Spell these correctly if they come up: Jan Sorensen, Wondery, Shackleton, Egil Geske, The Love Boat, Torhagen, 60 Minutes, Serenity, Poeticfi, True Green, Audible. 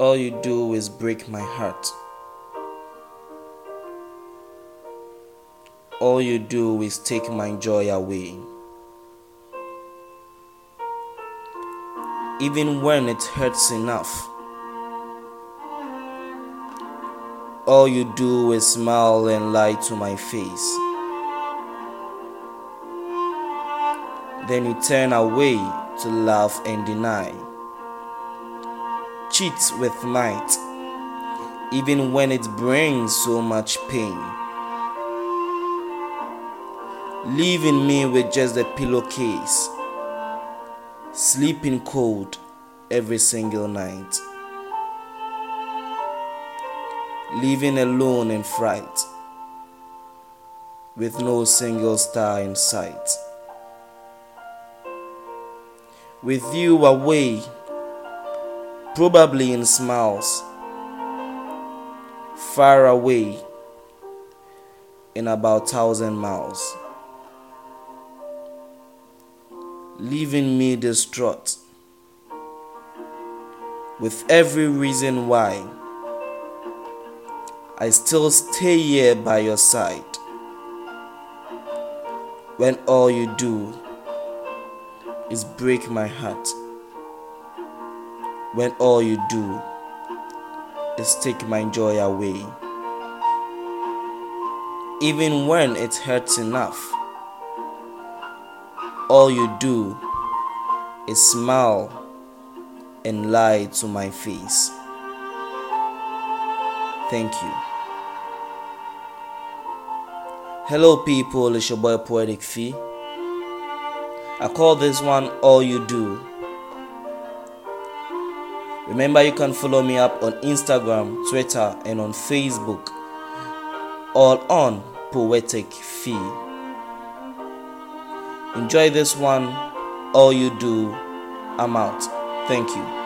all you do is break my heart. All you do is take my joy away. Even when it hurts enough, all you do is smile and lie to my face. Then you turn away to laugh and deny. Cheat with might, even when it brings so much pain. Leaving me with just a pillowcase, sleeping cold every single night. Living alone in fright, with no single star in sight. With you away, probably in smiles, far away, in about 1,000 miles. Leaving me distraught, with every reason why I still stay here by your side, when all you do is break my heart, when all you do is take my joy away. Even when it hurts enough, all you do is smile and lie to my face. Thank you. Hello people, it's your boy Poeticfi. I call this one All You Do. Remember, you can follow me up on Instagram, Twitter, and on Facebook, all on Poeticfi. Enjoy this one, All You Do. I'm out. Thank you.